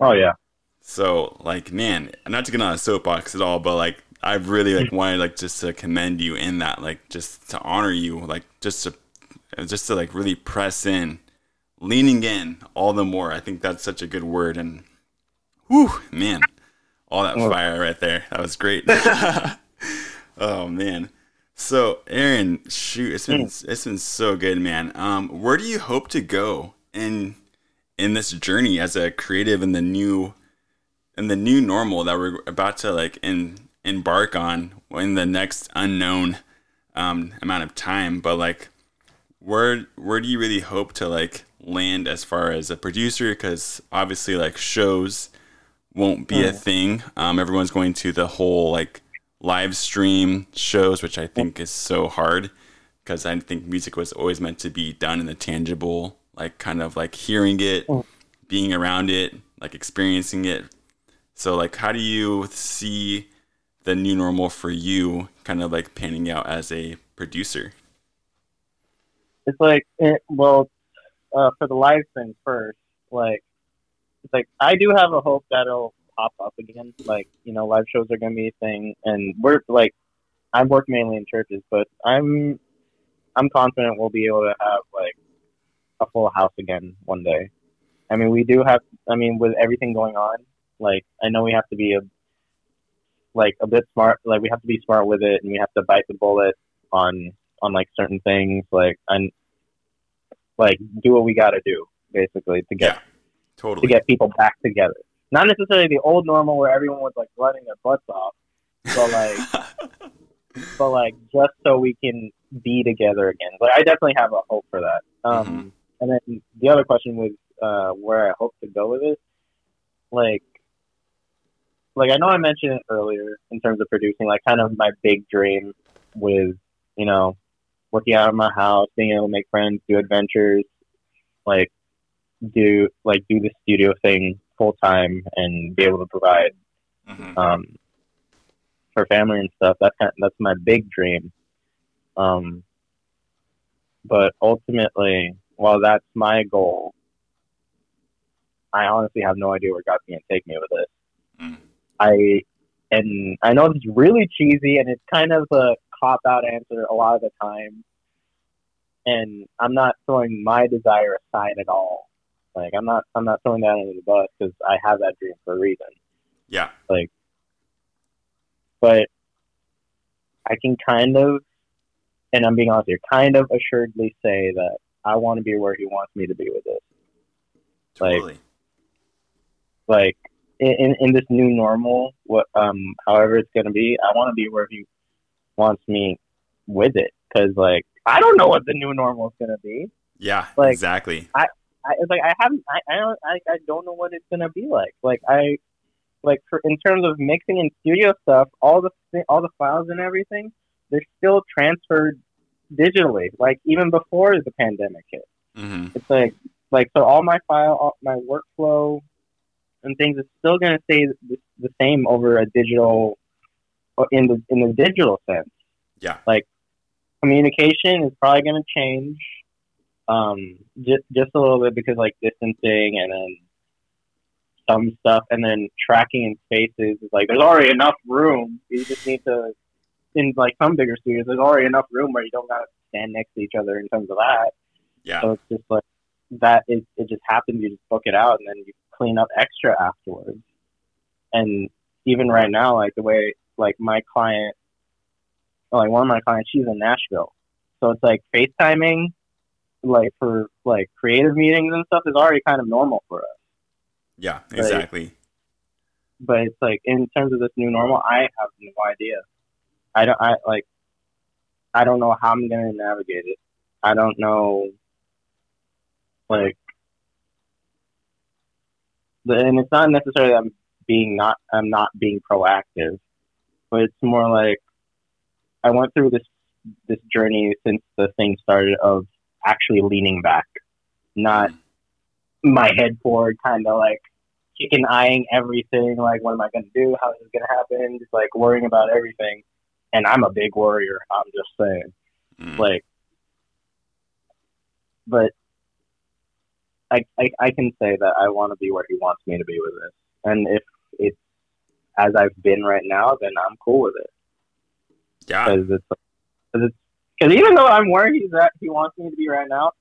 Oh yeah. So, like, man, not to get on a soapbox at all, but, like, I really, like, wanted, like, just to commend you in that, like, just to honor you, like, just to like, really press in, leaning in all the more. I think that's such a good word, and, whew, man, all that fire right there. That was great. Oh, man. So, Aaron, shoot, it's been so good, man. Where do you hope to go in this journey as a creative in the new... and the new normal that we're about to like embark on in the next unknown amount of time? But like, where do you really hope to like land as far as a producer? 'Cause obviously like shows won't be a thing. Everyone's going to the whole like live stream shows, which I think is so hard, 'cause I think music was always meant to be done in the tangible, like kind of like hearing it, being around it, like experiencing it. So, like, how do you see the new normal for you kind of, like, panning out as a producer? It's like, for the live thing first, like, it's like, I do have a hope that'll pop up again. Like, you know, live shows are going to be a thing. And we're, like, I work mainly in churches, but I'm confident we'll be able to have, like, a full house again one day. I mean, with everything going on, like, I know we have to be a bit smart. Like, we have to be smart with it, and we have to bite the bullet on like certain things. Like, and like do what we got to do basically to get people back together. Not necessarily the old normal where everyone was like running their butts off, but just so we can be together again. Like, I definitely have a hope for that. And then the other question was where I hope to go with it, like. Like, I know I mentioned it earlier in terms of producing, like, kind of my big dream with, you know, working out of my house, being able to make friends, do adventures, like, do the studio thing full time and be able to provide for family and stuff. That's my big dream. But ultimately, while that's my goal, I honestly have no idea where God's going to take me with this. Mm-hmm. I know it's really cheesy and it's kind of a cop-out answer a lot of the time. And I'm not throwing my desire aside at all. Like, I'm not throwing that under the bus because I have that dream for a reason. Yeah. Like, but I can kind of, and I'm being honest here, kind of assuredly say that I want to be where he wants me to be with this. Totally. Like, in this new normal, however it's going to be, I want to be where he wants me with it. 'Cause like, I don't know what the new normal is going to be. Yeah, like, exactly. I don't know what it's going to be like. Like, in terms of mixing and studio stuff, all the files and everything, they're still transferred digitally, like even before the pandemic hit. Mm-hmm. It's like so all my file, all my workflow and things is still going to stay the same over a digital, in the digital sense. Yeah. Like communication is probably going to change just a little bit because like distancing and then some stuff, and then tracking in spaces is like there's already enough room. You just need to, in like some bigger studios, there's already enough room where you don't gotta stand next to each other in terms of that. Yeah. So it's just like that is, it just happens. You just book it out and then you clean up extra afterwards. And even right now, like the way like my client, like one of my clients, she's in Nashville, so it's like FaceTiming, like for like creative meetings and stuff, is already kind of normal for us. Yeah, exactly. But it's like in terms of this new normal, I have no idea. I don't know how I'm gonna navigate it. I don't know. Like, and it's not necessarily I'm not being proactive, but it's more like I went through this journey since the thing started of actually leaning back, not my head forward, kind of like chicken eyeing everything. Like, what am I going to do? How is this going to happen? Just like worrying about everything. And I'm a big worrier. I'm just saying, like, but I can say that I want to be where he wants me to be with this. And if it's as I've been right now, then I'm cool with it. Yeah. Because even though I'm where he wants me to be right now,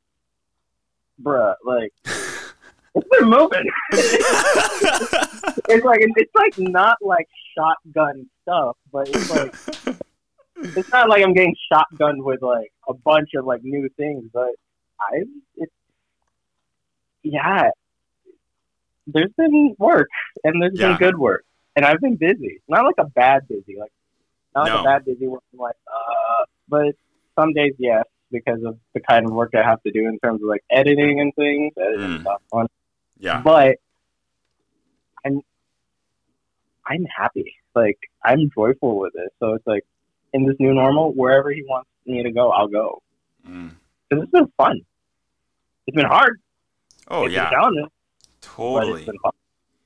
bruh, like, it's been moving. it's like not like shotgun stuff, but it's like, it's not like I'm getting shotgunned with like a bunch of like new things, but there's been work and there's been good work, and I've been busy. Not like a bad busy, like a bad busy work. I'm like, but some days, yes. Because of the kind of work I have to do in terms of like editing and things, stuff on. Yeah. But I'm happy. Like, I'm joyful with it. So it's like in this new normal, wherever he wants me to go, I'll go. Because it's been fun. It's been hard. Oh, it's been challenging, totally. But it's been fun.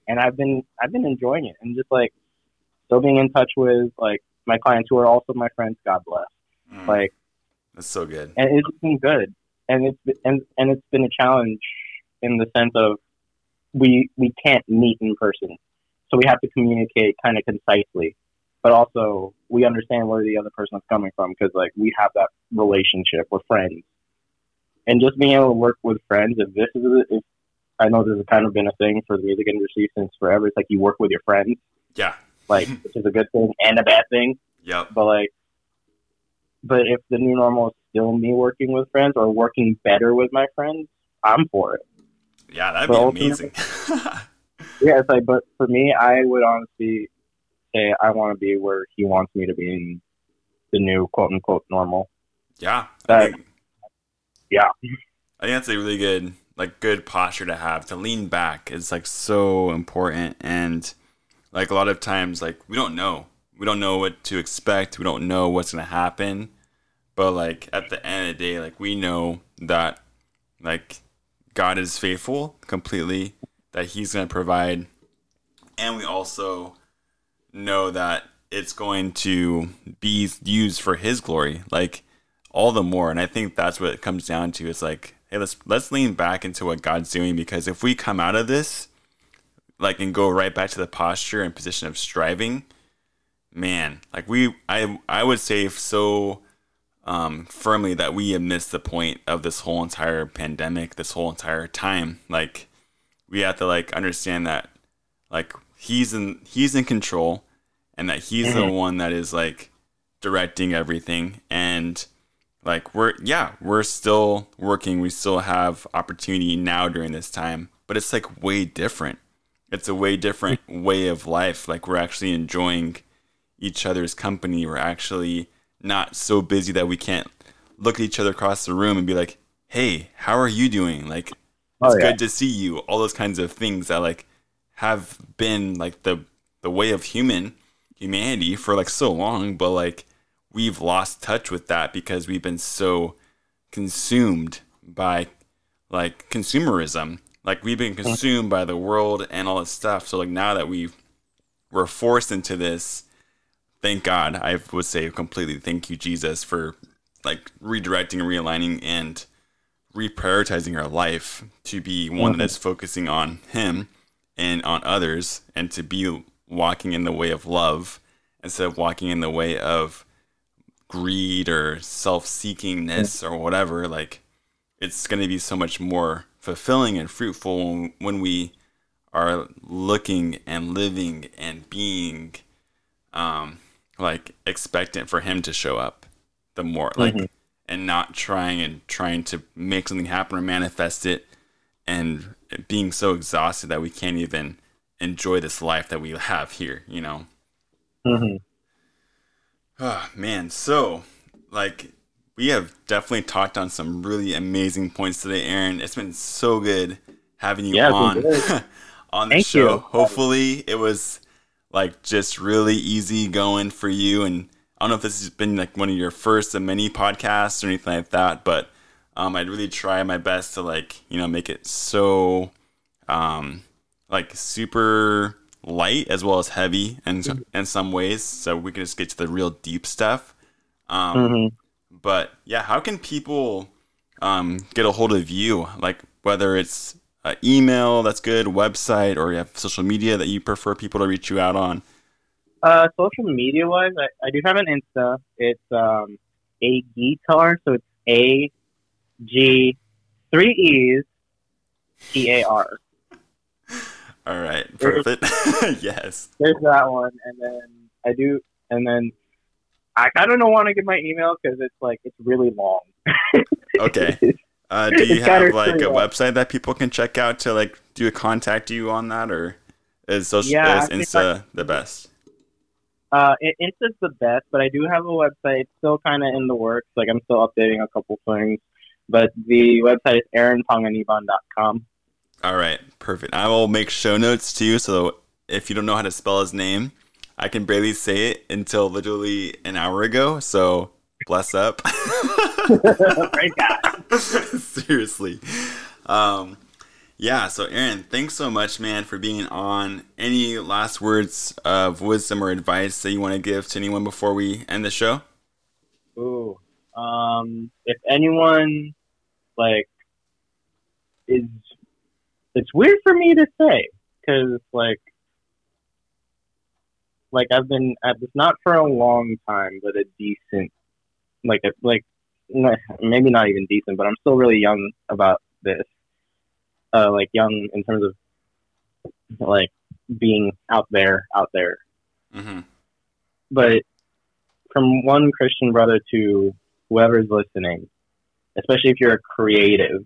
And I've been enjoying it, and just like still being in touch with like my clients who are also my friends. God bless. Like. That's so good. And it's been good. And it's been a challenge in the sense of we can't meet in person. So we have to communicate kind of concisely. But also, we understand where the other person is coming from because, like, we have that relationship. We're friends. And just being able to work with friends, if I know this has kind of been a thing for the music industry since forever. It's like you work with your friends. Yeah. Like, which is a good thing and a bad thing. Yeah. But, like, but if the new normal is still me working with friends or working better with my friends, I'm for it. Yeah, that'd be amazing. Yeah, it's like, but for me, I would honestly say I want to be where he wants me to be in the new quote-unquote normal. Yeah. I think that's a really good, like, good posture to have. To lean back is, like, so important. And, like, a lot of times, like, we don't know. We don't know what to expect. We don't know what's going to happen. But, like, at the end of the day, like, we know that, like, God is faithful completely, that he's going to provide. And we also know that it's going to be used for his glory, like, all the more. And I think that's what it comes down to. It's like, hey, let's lean back into what God's doing, because if we come out of this, like, and go right back to the posture and position of striving, man, like I would say so firmly that we have missed the point of this whole entire pandemic, this whole entire time. Like, we have to, like, understand that, like, he's in control, and that he's the one that is, like, directing everything. And, like, we're still working. We still have opportunity now during this time, but it's, like, way different. It's a way different way of life. Like, we're actually enjoying each other's company. We're actually not so busy that we can't look at each other across the room and be like, hey, how are you doing? Like, it's good to see you. All those kinds of things that, like, have been, like, the way of humanity for, like, so long. But, like, we've lost touch with that because we've been so consumed by like consumerism. Like we've been consumed by the world and all this stuff. So like now that we're forced into this, thank God, I would say completely thank you, Jesus, for like redirecting and realigning and reprioritizing our life to be one that's focusing on him and on others and to be walking in the way of love instead of walking in the way of greed or self-seekingness or whatever. Like it's going to be so much more fulfilling and fruitful when we are looking and living and being like expectant for him to show up the more like and not trying to make something happen or manifest it and being so exhausted that we can't even enjoy this life that we have here, you know? Oh, man. So like, we have definitely talked on some really amazing points today, Aaron. It's been so good having you on the show. You. Hopefully it was like just really easy going for you. And I don't know if this has been like one of your first of many podcasts or anything like that, but I'd really try my best to like, you know, make it so like super light as well as heavy in some ways. So we can just get to the real deep stuff. But yeah, how can people get a hold of you? Like whether it's an email, that's good, website, or you have social media that you prefer people to reach you out on? Social media wise, I do have an Insta. It's ageeetar, so it's A-G, 3 E's, T-A-R. All right, perfect. Yes. There's that one, and then I kind of don't want to give my email because it's like, it's really long. Okay. Do you have like a website that people can check out to like do a contact you on that, or is Insta the best? Insta's the best, but I do have a website. It's still kind of in the works. Like I'm still updating a couple things, but the website is aaronpanganiban.com. All right. Perfect. I will make show notes too. So if you don't know how to spell his name, I can barely say it until literally an hour ago, so bless up. Great guy. Seriously. Yeah, so Aaron, thanks so much, man, for being on. Any last words of wisdom or advice that you want to give to anyone before we end the show? Ooh. If anyone, like, is... It's weird for me to say, because, like I've been at this not for a long time, but a decent, like maybe not even decent, but I'm still really young about this, like young in terms of like being out there. Mm-hmm. But from one Christian brother to whoever's listening, especially if you're a creative,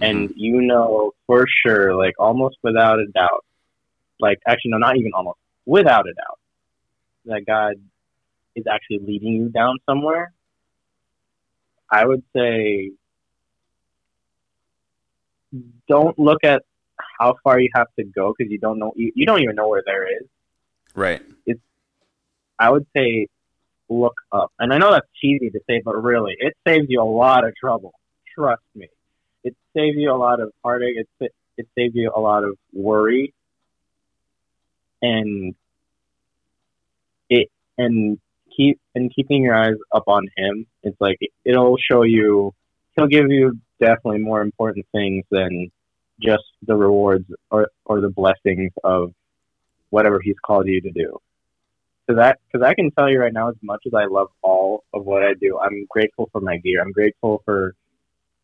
and you know for sure, like almost without a doubt, like actually no, not even almost. Without a doubt, that God is actually leading you down somewhere. I would say, don't look at how far you have to go because you don't know. You don't even know where there is. Right. It's. I would say, look up, and I know that's cheesy to say, but really, it saves you a lot of trouble. Trust me, it saves you a lot of heartache. It saves you a lot of worry. And keeping your eyes up on him, it's like it'll show you. He'll give you definitely more important things than just the rewards or the blessings of whatever he's called you to do. Because I can tell you right now, as much as I love all of what I do, I'm grateful for my gear. I'm grateful for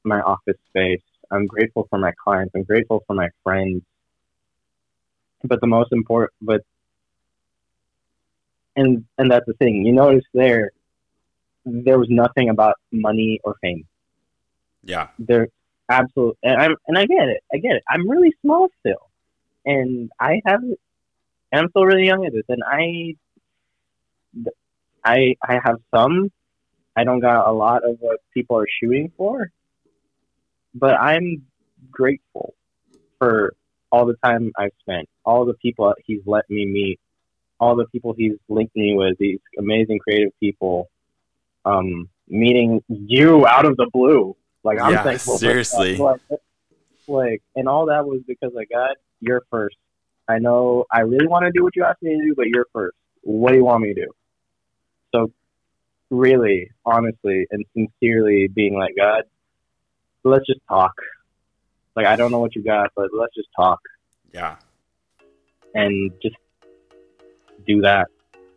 my office space. I'm grateful for my clients. I'm grateful for my friends. But the most important, and that's the thing. You notice there was nothing about money or fame. Yeah, there absolutely, and I get it. I'm really small still, and I'm still really young at this, and I have some. I don't got a lot of what people are shooting for, but I'm grateful for all the time I've spent, all the people he's let me meet, all the people he's linked me with, these amazing creative people, meeting you out of the blue. Like, I'm thankful. Seriously. Like, and all that was because I got your first. I know I really want to do what you asked me to do, but you're first. What do you want me to do? So really, honestly, and sincerely being like, God, let's just talk. Like, I don't know what you got, but let's just talk. Yeah. And just do that.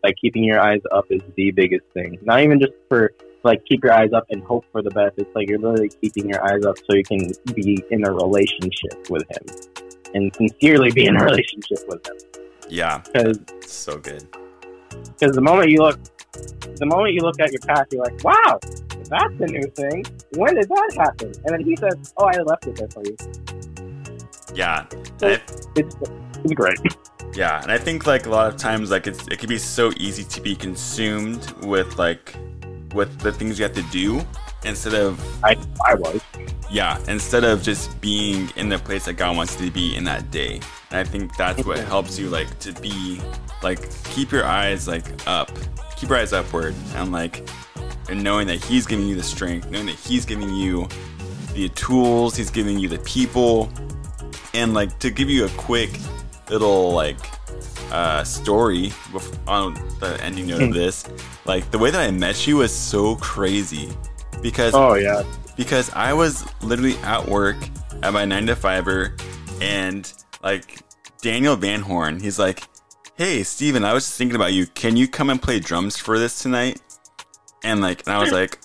Like, keeping your eyes up is the biggest thing. Not even just for, like, keep your eyes up and hope for the best. It's like you're literally keeping your eyes up so you can be in a relationship with him. And sincerely be in a relationship with him. Yeah. Because so good. Because the moment you look at your past, you're like, wow, that's a new thing. When did that happen? And then he says, oh, I left it there for you. Yeah. So it's great. Yeah. And I think, like, a lot of times, like, it can be so easy to be consumed with, like, with the things you have to do instead of... I was. Yeah. Instead of just being in the place that God wants you to be in that day. And I think that's what helps you, like, to be, like, keep your eyes, like, up. Keep your eyes upward and, like, and knowing that he's giving you the strength, knowing that he's giving you the tools, he's giving you the people. And, like, to give you a quick little, like, story on the ending note of this, like, the way that I met you was so crazy because because I was literally at work at my 9-to-5er, and, like, Daniel Van Horn, he's like, hey, Steven, I was just thinking about you. Can you come and play drums for this tonight? And, like, and I was like,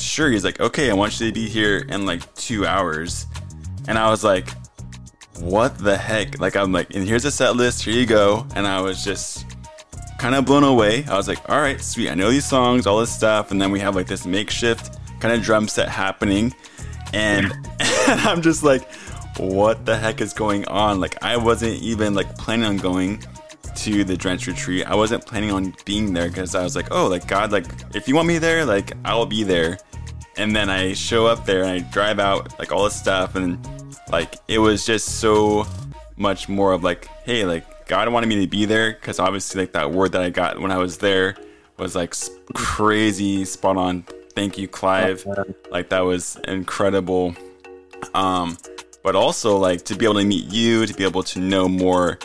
sure. He's like, okay, I want you to be here in, like, 2 hours. And I was like, what the heck? Like, I'm like, and here's a set list. Here you go. And I was just kind of blown away. I was like, all right, sweet. I know these songs, all this stuff. And then we have, like, this makeshift kind of drum set happening. And I'm just like, what the heck is going on? Like, I wasn't even, like, planning on going to the Drench Retreat. I wasn't planning on being there because I was like, oh, like, God, like, if you want me there, like, I'll be there. And then I show up there and I drive out, like, all this stuff, and, like, it was just so much more of, like, hey, like, God wanted me to be there because obviously, like, that word that I got when I was there was, like, crazy spot on. Thank you, Clive. Like, that was incredible. But also, like, to be able to meet you, to be able to know more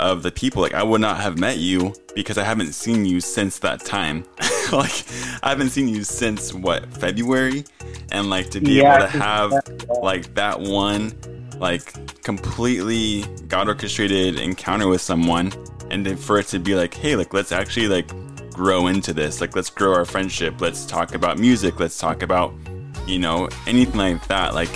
of the people. Like, I would not have met you because I haven't seen you since that time. Like, I haven't seen you since, what, February? And, like, to be able to have, like, that one, like, completely God-orchestrated encounter with someone, and then for it to be like, hey, like, let's actually, like, grow into this. Like, let's grow our friendship. Let's talk about music. Let's talk about, you know, anything like that. Like,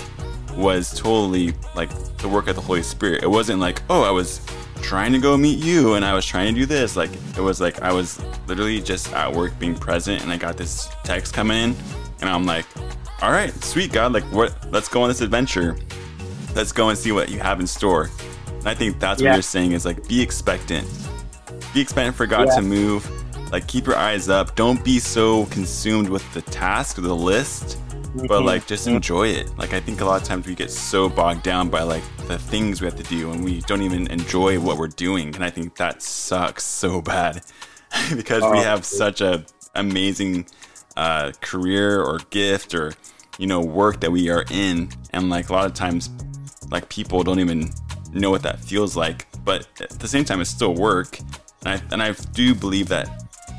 was totally, like, the work of the Holy Spirit. It wasn't like, oh, I was trying to go meet you and I was trying to do this. Like, it was like I was literally just at work being present, and I got this text coming in, and I'm like, all right, sweet, God, like, what, let's go on this adventure. Let's go and see what you have in store. And I think that's what you're saying is, like, be expectant. Be expectant for God to move. Like, keep your eyes up. Don't be so consumed with the task, the list, but, like, just enjoy it. Like, I think a lot of times we get so bogged down by, like, the things we have to do, and we don't even enjoy what we're doing. And I think that sucks so bad because we have such a amazing career or gift or, you know, work that we are in. And, like, a lot of times, like, people don't even know what that feels like. But at the same time, it's still work. And I do believe that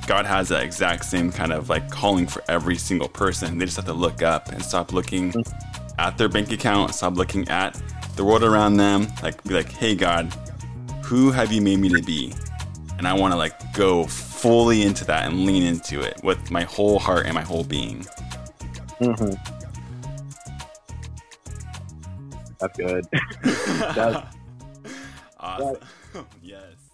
God has that exact same kind of, like, calling for every single person. They just have to look up and stop looking at their bank account, stop looking at the world around them. Like, be like, hey, God, who have you made me to be? And I want to, like, go fully into that and lean into it with my whole heart and my whole being. That's good. That's awesome. Yes.